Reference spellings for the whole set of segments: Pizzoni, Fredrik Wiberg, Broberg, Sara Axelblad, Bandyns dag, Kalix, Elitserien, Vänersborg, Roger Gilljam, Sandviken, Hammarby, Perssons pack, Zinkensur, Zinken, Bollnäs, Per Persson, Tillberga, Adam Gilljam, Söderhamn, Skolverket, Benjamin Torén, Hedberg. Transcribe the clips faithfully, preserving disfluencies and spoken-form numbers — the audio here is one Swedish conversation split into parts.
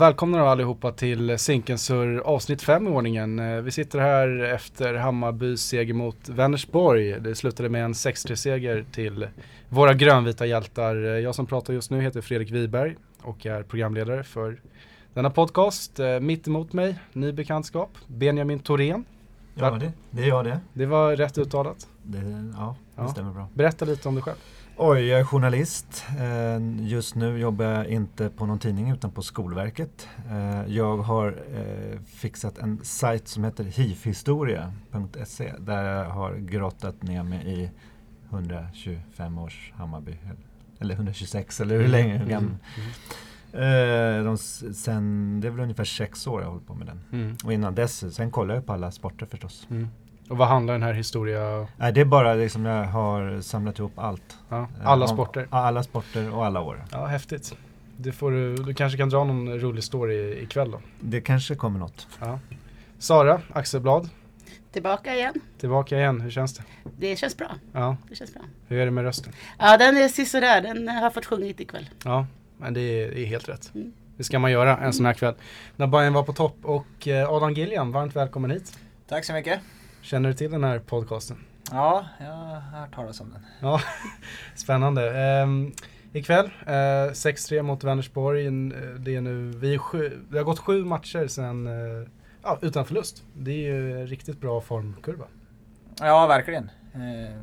Välkomna då allihopa till Zinkensur avsnitt fem i ordningen. Vi sitter här efter Hammarbys seger mot Vänersborg. Det slutade med en sex tre seger till våra grönvita hjältar. Jag som pratar just nu heter Fredrik Wiberg och är programledare för denna podcast. Mitt emot mig, ny bekantskap, Benjamin Torén. Ja, det, det är jag det. Det var rätt uttalat. Det, ja, det ja. stämmer bra. Berätta lite om dig själv. Oj, jag är journalist. Just nu jobbar jag inte på någon tidning utan på Skolverket. Jag har fixat en sajt som heter hifhistoria punkt se där jag har grottat ner mig i hundratjugofem års Hammarby. Eller hundratjugosex, eller hur länge? Mm. Mm. Mm. De, sen, det är väl ungefär sex år jag har hållit på med den. Mm. Och innan dess, sen kollar jag på alla sporter förstås. Mm. Och vad handlar den här historia? Nej, det är bara liksom jag har samlat ihop allt. Ja, alla Om, sporter? Alla sporter och alla år. Ja, häftigt. Det får du, du kanske kan dra någon rolig story ikväll då? Det kanske kommer något. Ja. Sara Axelblad. Tillbaka igen. Tillbaka igen, hur känns det? Det känns bra. Ja. Det känns bra. Hur är det med rösten? Ja, den är sisådär. Den har fått sjungit ikväll. Ja, men det är, det är helt rätt. Mm. Det ska man göra en mm. sån här kväll. När Bayern var på topp och Adam Gilljam, varmt välkommen hit. Tack så mycket. Känner du till den här podcasten? Ja, jag har hört talas om den. Ja, spännande. Ehm, ikväll, eh, sex tre mot Vänersborg. Det är nu, vi är sju, det har gått sju matcher sedan, eh, ja, utan förlust. Det är ju riktigt bra formkurva. Ja, verkligen. Eh,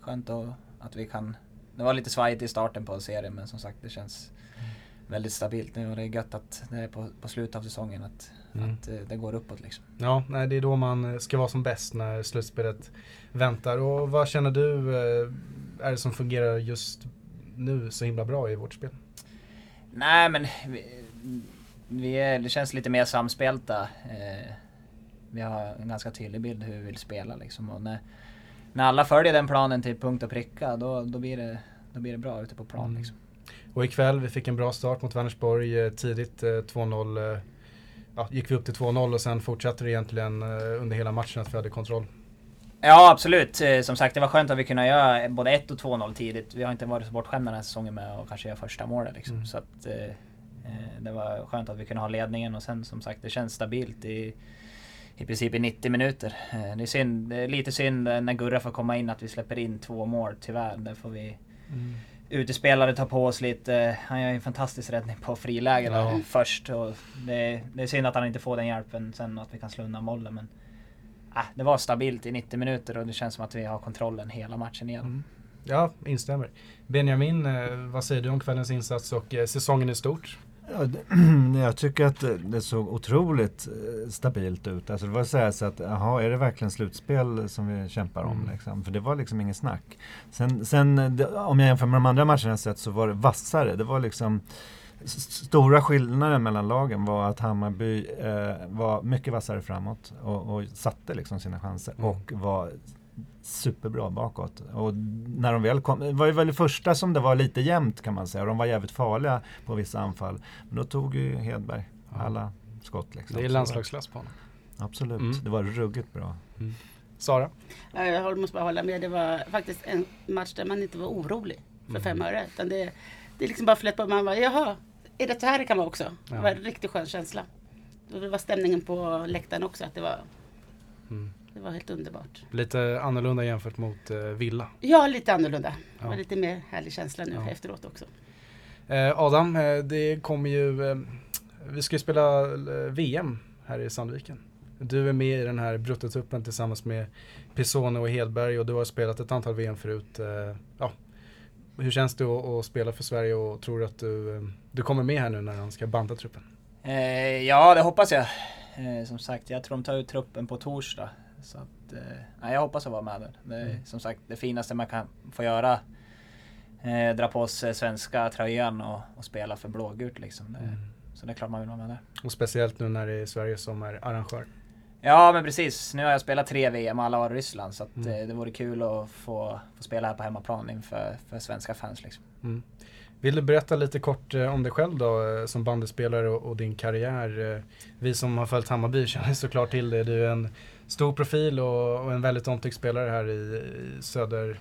skönt att vi kan... Det var lite svajigt i starten på serien, men som sagt, det känns mm. väldigt stabilt nu. Och det är gött att det är på, på slutet av säsongen att... Mm. Att det går uppåt liksom. Ja, nej, det är då man ska vara som bäst när slutspelet väntar. Och vad känner du är det som fungerar just nu så himla bra i vårt spel? Nej, men vi, vi är, det känns lite mer samspelta. Vi har en ganska tydlig bild hur vi vill spela liksom. Och när, när alla följer den planen till punkt och pricka då, då, blir, det, då blir det bra ute på plan mm. liksom. Och ikväll, vi fick en bra start mot Vänersborg tidigt, två noll. Ja, gick vi upp till två noll och sen fortsatte det egentligen under hela matchen att vi hade kontroll. Ja, absolut. Som sagt, det var skönt att vi kunde göra både ett och två noll tidigt. Vi har inte varit så bortskämda den här säsongen med att kanske göra första målet. Liksom. Mm. Så att, eh, det var skönt att vi kunde ha ledningen och sen som sagt, det känns stabilt i, i princip i nittio minuter. Det är, synd, det är lite synd när Gurra får komma in att vi släpper in två mål, tyvärr. Där får vi... Mm. Utespelare tar på oss lite. Han gör en fantastisk räddning på frilägen ja. först. Och det, det är synd att han inte får den hjälpen sen att vi kan slå undan bollen. Men äh, det var stabilt i nittio minuter och det känns som att vi har kontrollen hela matchen igen. Mm. Ja, instämmer. Benjamin, vad säger du om kvällens insats och säsongen i stort? Ja, det, jag tycker att det såg otroligt stabilt ut. Alltså det var så här så att, aha, är det verkligen slutspel som vi kämpar om? Mm. Liksom? För det var liksom ingen snack. Sen, sen det, om jag jämför med de andra matcherna jag sett så var det vassare. Det var liksom st- stora skillnaden mellan lagen var att Hammarby eh, var mycket vassare framåt och, och satte liksom sina chanser mm. och var superbra bakåt. Och när de väl kom, det var ju väl det första som det var lite jämnt kan man säga. Och de var jävligt farliga på vissa anfall. Men då tog ju Hedberg alla skott. Liksom. Det är landslagsklass på honom. Absolut, mm. det var ruggigt bra. Mm. Sara? Jag måste bara hålla med. Det var faktiskt en match där man inte var orolig för mm. fem öre. Utan det, det är liksom bara flöt på. Man var, jaha, är det så här det kan vara också? Ja. Det var en riktigt skön känsla. Det var stämningen på läktaren också. Att det var... Mm. Det var helt underbart. Lite annorlunda jämfört mot eh, Villa. Ja, lite annorlunda. Ja. Och lite mer härlig känsla nu ja. efteråt också. Eh, Adam, det kommer ju... Eh, vi ska ju spela V M här i Sandviken. Du är med i den här bruttotuppen tillsammans med Pizzoni och Hedberg. Och du har spelat ett antal V M förut. Eh, ja. Hur känns det att, att spela för Sverige? Och tror du att du, eh, du kommer med här nu när han ska banta truppen? Eh, ja, det hoppas jag. Eh, som sagt, jag tror de tar ut truppen på torsdag. Så att, eh, jag hoppas att vara med där. Det är mm. som sagt det finaste man kan få göra. Eh, dra på sig svenska tröjan och, och spela för blågult. Liksom. Det, mm. Så det är klart man vill vara med där. Och speciellt nu när det är Sverige som är arrangör. Ja, men precis. Nu har jag spelat tre V M och alla var i Ryssland. Så att, mm. eh, det vore kul att få, få spela här på hemmaplan inför för svenska fans. Liksom. Mm. Vill du berätta lite kort om dig själv då, som bandyspelare och, och din karriär? Vi som har följt Hammarby känner såklart till det. Du är en stor profil och, och en väldigt omtyckt spelare här i, i söder,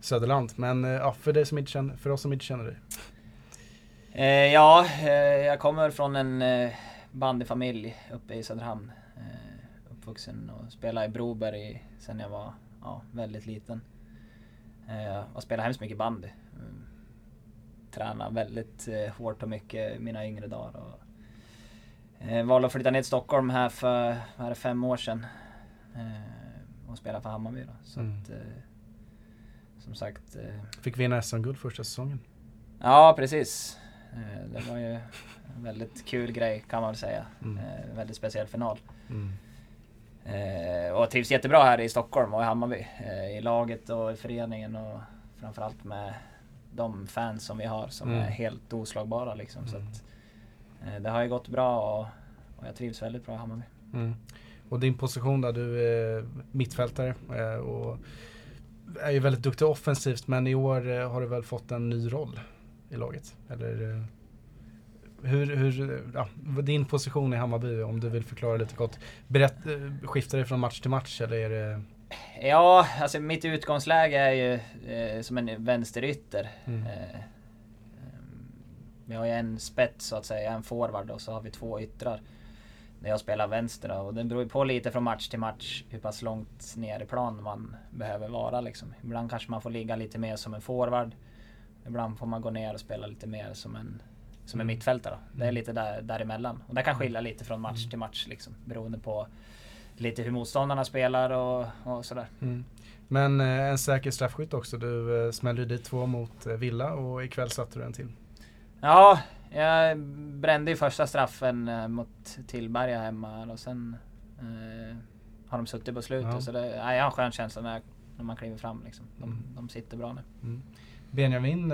Söderland. Men ja, för, dig som inte känner, för oss som inte känner dig. Eh, ja, eh, jag kommer från en eh, bandyfamilj uppe i Söderhamn. Eh, uppvuxen och spelade i Broberg sen jag var ja, väldigt liten. Eh, och spelade hemskt mycket bandy. Mm. Tränade väldigt eh, hårt och mycket mina yngre dagar. Och, eh, valde att flytta ner till Stockholm här för var det fem år sedan. Eh, och spelade för Hammarby då. Så mm. att, eh, som sagt... Eh, Fick vinna S M-guld första säsongen. Ja, precis. Det var ju en väldigt kul grej kan man väl säga. Mm. Eh, väldigt speciell final. Mm. Eh, och trivs jättebra här i Stockholm och i Hammarby. Eh, I laget och i föreningen och framförallt med de fans som vi har som mm. är helt oslagbara. Liksom. Mm. Så att, eh, det har ju gått bra och, och jag trivs väldigt bra i Hammarby. Mm. Och din position där, du är mittfältare och är ju väldigt duktig offensivt, men i år har du väl fått en ny roll i laget, eller hur, hur ja, din position i Hammarby, om du vill förklara lite kort. Berätt, skiftar det från match till match eller är det... Ja, alltså mitt utgångsläge är ju eh, som en vänsterytter. Mm. Eh, vi har ju en spets så att säga, en forward, och så har vi två yttrar där jag spelar vänster då, och det beror ju på lite från match till match hur pass långt ner i plan man behöver vara liksom. Ibland kanske man får ligga lite mer som en forward. Ibland får man gå ner och spela lite mer som en, som en mittfältare. Mm. Det är lite där, däremellan. Och det kan skilja lite från match mm. till match. Liksom, beroende på lite hur motståndarna spelar och, och sådär. Mm. Men eh, en säker straffskytt också. Du eh, smällde ju dit två mot eh, Villa och ikväll satte du en till. Ja, jag brände ju första straffen eh, mot Tillberga hemma. Och sen eh, har de suttit på slutet. Ja. Så det, ja, jag har en skön känsla när, när man kliver fram. Liksom. De, mm. de sitter bra nu. Mm. Benjamin,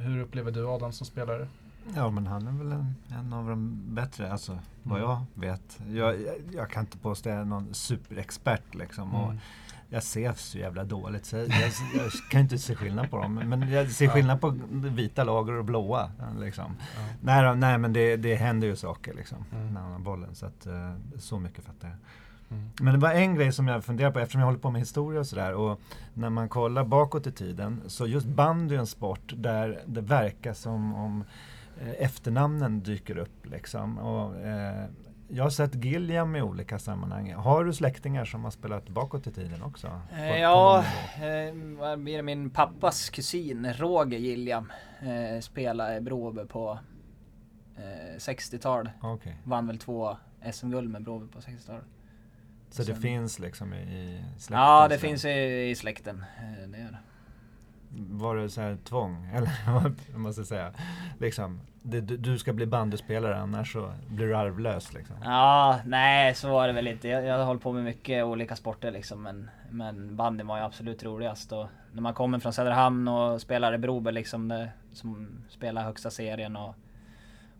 hur upplever du Adam som spelare? Ja, men han är väl en, en av de bättre, alltså vad mm. jag vet. Jag, jag, jag kan inte påstå att jag är någon superexpert liksom. Mm. Och jag ser så jävla dåligt, så jag, jag, jag kan inte se skillnad på dem. Men jag ser skillnad på vita lager och blåa liksom. Mm. Nej, nej, men det, det händer ju saker liksom, mm. när man har bollen. Så, att, så mycket fattar jag. Mm. Men det var en grej som jag funderar på, eftersom jag håller på med historia och sådär, och när man kollar bakåt i tiden så just bandy är en sport där det verkar som om eh, efternamnen dyker upp liksom. Och, eh, jag har sett Gilljam i olika sammanhang. Har du släktingar som har spelat bakåt i tiden också? Eh, på, ja, på eh, min pappas kusin Roger Gilljam eh, spelade i Broberg på eh, sextiotal. Okay. Vann väl två S M-guld med Broberg på sextiotal. Så det sen, finns liksom i släkten? Ja, det finns i, i släkten. Det är det. Var det så här tvång? Eller vad man ska säga. Liksom, det, du ska bli bandyspelare, annars så blir du arvlös. Liksom. Ja, nej, så var det väl inte. Jag, jag har hållit på med mycket olika sporter. Liksom, men, men bandy var ju absolut roligast. Och när man kommer från Söderhamn och spelar i Broberg, liksom, det, som spelar högsta serien och,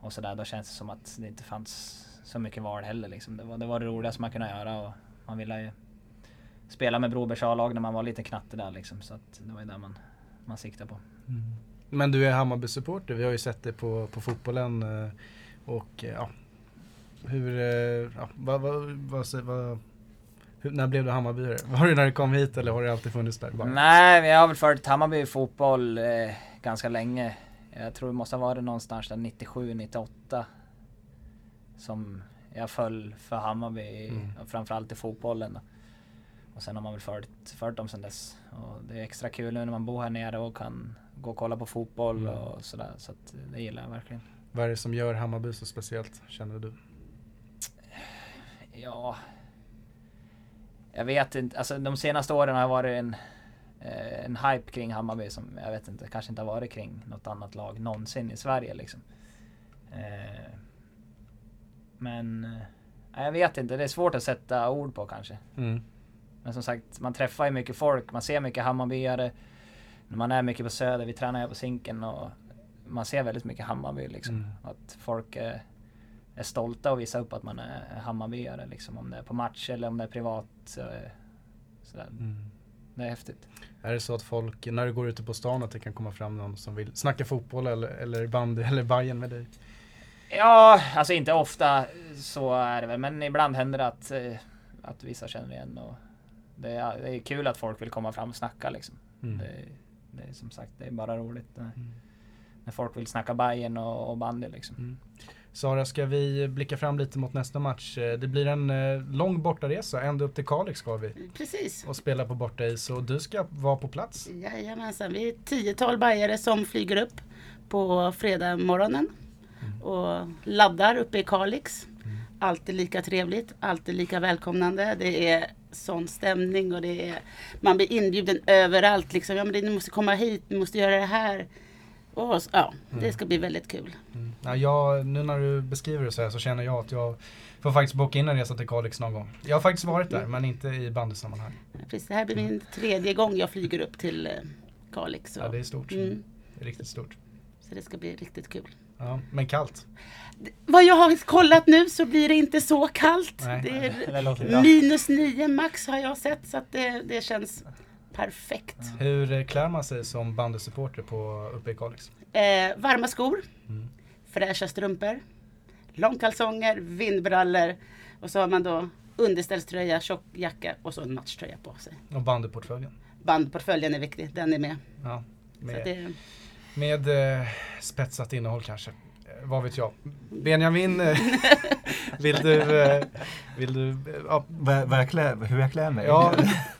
och sådär, då känns det som att det inte fanns... så mycket var heller liksom. Det var det, var det roligaste man kunde göra, och man ville ju spela med Brobergs A-lag när man var lite knatte där liksom, så att det var ju där man, man siktade på. Mm. Men du är Hammarby-supporter, vi har ju sett det på, på fotbollen och ja, hur, ja, vad, vad, vad, vad, hur, när blev du Hammarbyare? Var det när du kom hit eller har det alltid funnits där? Bara? Nej, jag har väl följt Hammarby fotboll eh, ganska länge. Jag tror det måste ha varit någonstans där nittiosju nittioåtta. Som jag föll för Hammarby, mm. framförallt i fotbollen. Då. Och sen har man väl fört, fört dem sen dess. Och det är extra kul nu när man bor här nere och kan gå och kolla på fotboll mm. och sådär. Så att det gillar jag verkligen. Vad är det som gör Hammarby så speciellt, känner du? Ja, jag vet inte. Alltså, de senaste åren har varit en, en hype kring Hammarby som jag vet inte, kanske inte har varit kring något annat lag någonsin i Sverige liksom. Eh, Men nej, jag vet inte, det är svårt att sätta ord på kanske. Mm. Men som sagt, man träffar ju mycket folk, man ser mycket Hammarbyare. När man är mycket på Söder, vi tränar här på Zinken och man ser väldigt mycket Hammarby liksom. Mm. Att folk är, är stolta och visar upp att man är Hammarbyare liksom. Om det är på match eller om det är privat. Så, sådär. Mm. Det är häftigt. Är det så att folk, när du går ute på stan, att det kan komma fram någon som vill snacka fotboll eller, eller bandy eller Bayern med dig? Ja, alltså inte ofta så är det väl, men ibland händer det att, att vissa känner igen, och det är, det är kul att folk vill komma fram och snacka liksom. Mm. Det, det är som sagt, det är bara roligt när, mm. när folk vill snacka Bayern och, och bandy liksom. Mm. Sara, ska vi blicka fram lite mot nästa match? Det blir en eh, lång bortaresa, ända upp till Kalix ska vi. Precis. Och spela på bortais, och du ska vara på plats. Jajamensan, vi är tiotal bajare som flyger upp på fredag morgonen mm. och laddar uppe i Kalix. Mm. Alltid lika trevligt, alltid lika välkomnande. Det är sån stämning och det är, man blir inbjuden överallt liksom. Ja, men det, ni måste komma hit, ni måste göra det här. Och, ja, mm. det ska bli väldigt kul. Mm. Ja, jag, nu när du beskriver det så här så känner jag att jag får faktiskt boka in en resa till Kalix någon gång. Jag har faktiskt varit där, mm. men inte i bandysammanhang. Precis, det här blir min tredje gång jag flyger upp till Kalix. Och, ja, det är stort. Mm. Det är riktigt stort. Så det ska bli riktigt kul. Ja, men kallt. Det, vad jag har kollat nu så blir det inte så kallt. Nej. Det är det minus nio max har jag sett, så att det, det känns... perfekt. Hur klär man sig som bandysupporter på uppe i Kalix? Eh, varma skor, mm. fräscha strumpor, långkalsonger, vindbrallor, och så har man då underställströja, tjock jacka och så en matchtröja på sig. Och bandyportföljen? Bandyportföljen är viktig, den är med. Ja, med, så det... med eh, spetsat innehåll kanske. Vad vet jag. Benjamin, vill du... Vill du ja. vad, vad jag klä, hur jag klär mig? Ja,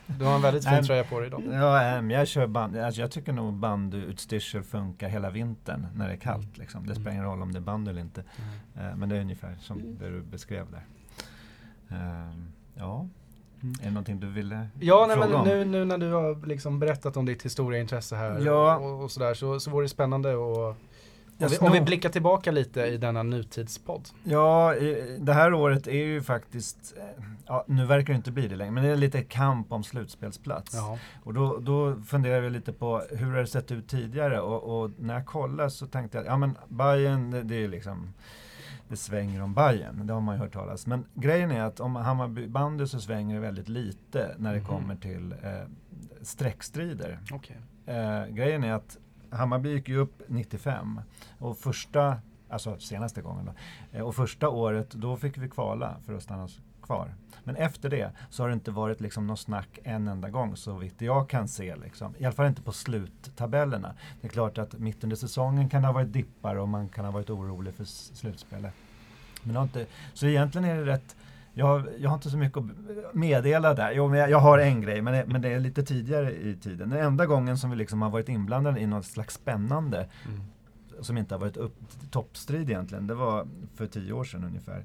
du har en väldigt fin tröja på dig idag. Ja, jag kör band. Alltså jag tycker nog bandyutstyrsel funkar hela vintern när det är kallt. Liksom. Det spelar ingen roll om det är bandy eller inte. Mm. Men det är ungefär som det du beskrev där. Ja... Mm. Är det någonting du ville ja, nej, fråga men nu, nu när du har liksom berättat om ditt historieintresse här ja. och, och sådär, så, så vore det spännande och om vi, om vi blickar tillbaka lite i denna nutidspodd. Ja, det här året är ju faktiskt, ja, nu verkar det inte bli det längre, men det är lite kamp om slutspelsplats. Jaha. Och då, då funderar vi lite på hur det sett ut tidigare, och, och när jag kollade så tänkte jag, ja men Bayern, det, det är liksom... Det svänger om Bayern, det har man ju hört talas. Men grejen är att om Hammarby bandy så svänger det väldigt lite när det mm. kommer till eh, streckstrider. Okay. Eh, grejen är att Hammarby gick ju upp nittiofem och första, alltså senaste gången då, eh, och första året då fick vi kvala för att stanna kvar. Men efter det så har det inte varit liksom någon snack en enda gång så vitt jag kan se. Liksom. I alla fall inte på sluttabellerna. Det är klart att mitt under säsongen kan det ha varit dippar och man kan ha varit orolig för slutspelet. Men inte, så egentligen är det rätt... Jag, jag har inte så mycket att meddela där. Jo, men jag, jag har en grej, men det, men det är lite tidigare i tiden. Den enda gången som vi liksom har varit inblandade i något slags spännande mm. som inte har varit upp, toppstrid egentligen, det var för tio år sedan ungefär.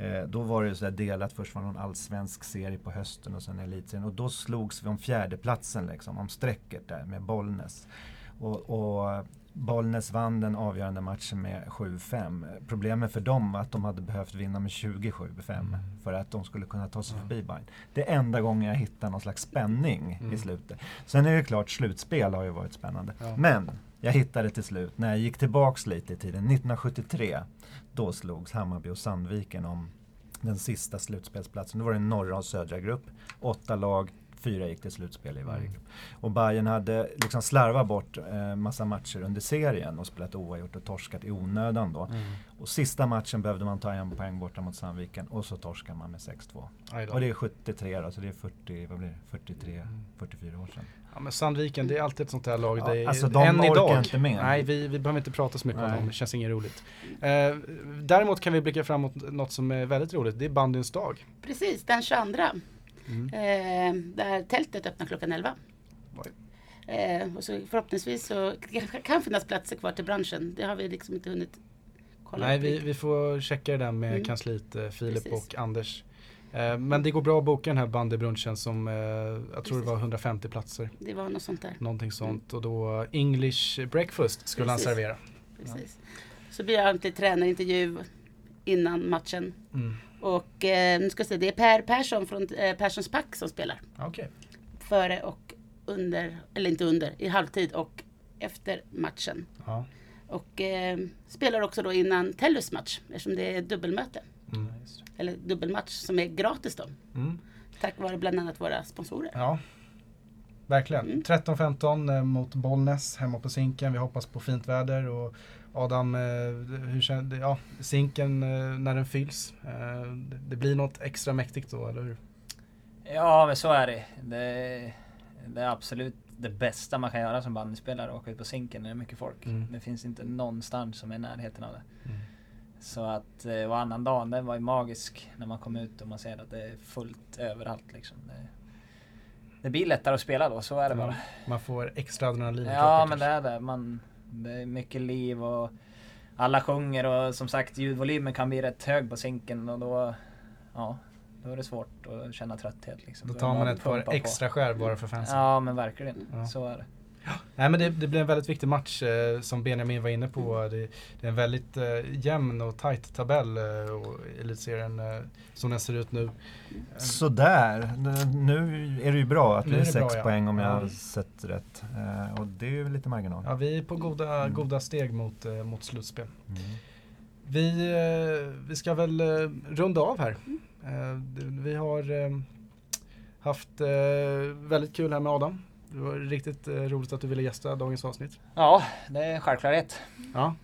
Eh, då var det ju så här delat, först var någon allsvensk serie på hösten och sen elitserien, och då slogs vi om fjärdeplatsen liksom, om strecket där med Bollnäs, och, och Bollnäs vann den avgörande matchen med sju fem. Problemet för dem var att de hade behövt vinna med tjugo sju fem för att de skulle kunna ta sig mm. förbi Bayern. Det är enda gången jag hittar någon slags spänning mm. i slutet. Sen är det ju klart, slutspel har ju varit spännande, ja. Men jag hittade till slut, när jag gick tillbaks lite i tiden, nittonhundrasjuttiotre, då slogs Hammarby och Sandviken om den sista slutspelsplatsen. Det var en norra och södra grupp, åtta lag, fyra gick till slutspel i varje grupp. Och Bayern hade liksom slarvat bort eh, massa matcher under serien och spelat oavgjort och torskat i onödan då. Mm. Och sista matchen behövde man ta en poäng borta mot Sandviken och så torskar man med sex två. Och det är sjuttiotre då, så det är fyrtio, vad blir det? fyrtiotre, fyrtiofyra år sedan. Ja, men Sandviken, det är alltid ett sånt här lag. Ja, det är, alltså de än idag. Inte med. Nej, vi, vi behöver inte prata så mycket Nej. om dem. Det känns inget roligt. Eh, däremot kan vi blicka framåt något som är väldigt roligt. Det är Bandyns dag. Precis, den tjugoandra. Mm. Eh, där tältet öppnar klockan elva. Eh, och så förhoppningsvis så kan finnas platser kvar till branschen. Det har vi liksom inte hunnit kolla. Nej, vi, vi får checka det där med mm. kansliet eh, Filip Precis. och Anders. Eh, men det går bra att boka den här bandybrunchen som eh, jag tror Precis. det var hundrafemtio platser. Det var något sånt där. Någonting sånt. Mm. Och då English breakfast skulle Precis. han servera. Precis. Ja. Så blir jag alltid tränarintervju innan matchen. Mm. Och eh, nu ska jag säga, det är Per Persson från eh, Perssons pack som spelar. Okay. Före och under, eller inte under, i halvtid och efter matchen. Ja. Och eh, spelar också då innan Tellus match, eftersom det är dubbelmöte. Mm. Eller dubbelmatch som är gratis då. Mm. Tack vare bland annat våra sponsorer. Ja, verkligen. Mm. tretton femton eh, mot Bollnäs hemma på Zinken. Vi hoppas på fint väder och... Adam, hur känner, ja, Zinken när den fylls, det blir något extra mäktigt då, eller hur? Ja, men så är det. Det, det är absolut det bästa man kan göra som bandyspelare är att åka ut på Zinken när det är mycket folk. Mm. Det finns inte någonstans som är i närheten av det. Mm. Så att eh, annan dagen, den var ju magisk när man kom ut och man ser att det är fullt överallt liksom. Det, det blir lättare att spela då, så är det mm. bara. Man får extra adrenalin. Ja, klart, men kanske. Det är det. Man, det är mycket liv och alla sjunger och som sagt ljudvolymen kan bli rätt hög på Zinken och då, ja, då är det svårt att känna trötthet liksom. Då tar man, man ett par extra skär bara för fansen. Ja, men verkligen. Ja. Så är det. Ja. Nej, men det, det blev en väldigt viktig match eh, som Benjamin var inne på. Mm. Det, det är en väldigt eh, jämn och tajt tabell eh, och elitserien eh, som den ser ut nu. Sådär. Nu är det ju bra att nu vi är, är sex bra, poäng ja. Om jag har sett rätt. Eh, och det är ju lite marginal. Ja, vi är på goda, mm. goda steg mot, eh, mot slutspel. Mm. Vi, eh, vi ska väl eh, runda av här. Mm. Eh, vi har eh, haft eh, väldigt kul här med Adam. Det var riktigt eh, roligt att du ville gästa dagens avsnitt. Ja, det är självklarhet. Ja.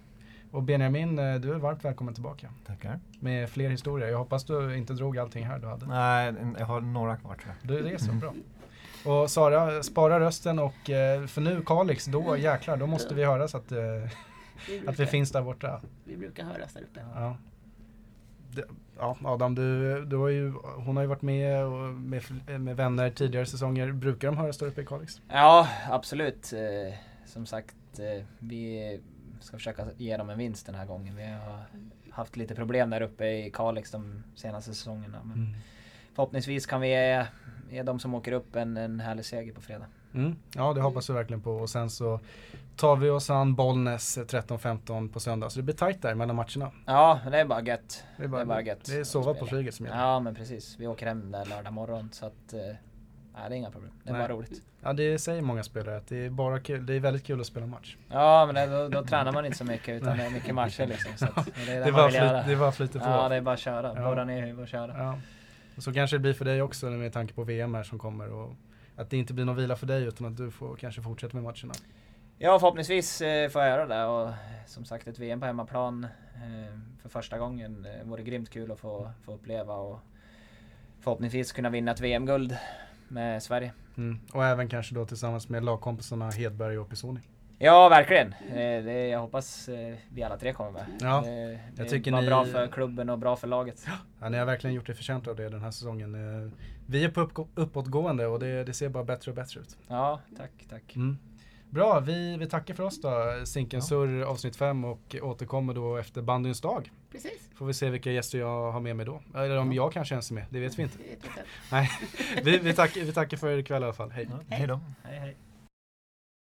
Och Benjamin, eh, du är varmt välkommen tillbaka. Tackar. Med fler historier. Jag hoppas du inte drog allting här du hade. Nej, jag har några kvar tror jag. Det är så bra. Och Sara, spara rösten och eh, för nu Kalix, då jäklar, då måste vi höras att, eh, vi brukar, att vi finns där borta. Vi brukar höras där uppe. Ja. Ja, Adam, du, du har ju, hon har ju varit med, och med med vänner tidigare säsonger. Brukar de höra större uppe i Kalix? Ja, absolut. Eh, som sagt, eh, vi ska försöka ge dem en vinst den här gången. Vi har haft lite problem där uppe i Kalix de senaste säsongerna. Men mm. förhoppningsvis kan vi ge, ge de som åker upp en, en härlig seger på fredag. Mm. Ja, det hoppas vi verkligen på. Och sen så tar vi oss an Bollnäs tretton femton på söndag. Så det blir tajt där mellan matcherna. Ja, det är bara gött. Det är bara, det är bara gött. Det är sova på flyget som gäller. Ja, men precis. Vi åker hem där lördag morgon. Så att, nej, det är inga problem. Det är nej. Bara roligt. Ja, det säger många spelare. Att det är bara kul. Det är väldigt kul att spela match. Ja, men det, då, då tränar man inte så mycket utan det är mycket matcher liksom. Så att, det är det, det man vill göra. Det är bara flyter på. Ja, det är bara att köra. Borra ja. Ner huvudet och köra. Ja. Och så kanske det blir för dig också med tanke på V M här som kommer och att det inte blir någon vila för dig utan att du får kanske fortsätta med matcherna. Ja, förhoppningsvis eh, får jag göra det och som sagt ett V M på hemmaplan eh, för första gången eh, vore grymt kul att få, få uppleva och förhoppningsvis kunna vinna ett V M-guld med Sverige. Mm. Och även kanske då tillsammans med lagkompisarna Hedberg och Pizzoni. Ja, verkligen. Eh, det, jag hoppas eh, vi alla tre kommer med. Ja, det, jag tycker det var ni... bra för klubben och bra för laget. Ja, ni har verkligen gjort det förtjänt av det den här säsongen. Eh, vi är på upp- uppåtgående och det, det ser bara bättre och bättre ut. Ja, tack, tack. Mm. Bra, vi, vi tackar för oss då. Zinkensur ja. Avsnitt fem och återkommer då efter Bandyns dag. Precis. Får vi se vilka gäster jag har med mig då. Eller om ja. Jag kanske ens är med, det vet vi inte. Nej, vi, vi, tack, vi tackar för ikväll i alla fall. Hej. Ja, hej då. Hej, hej.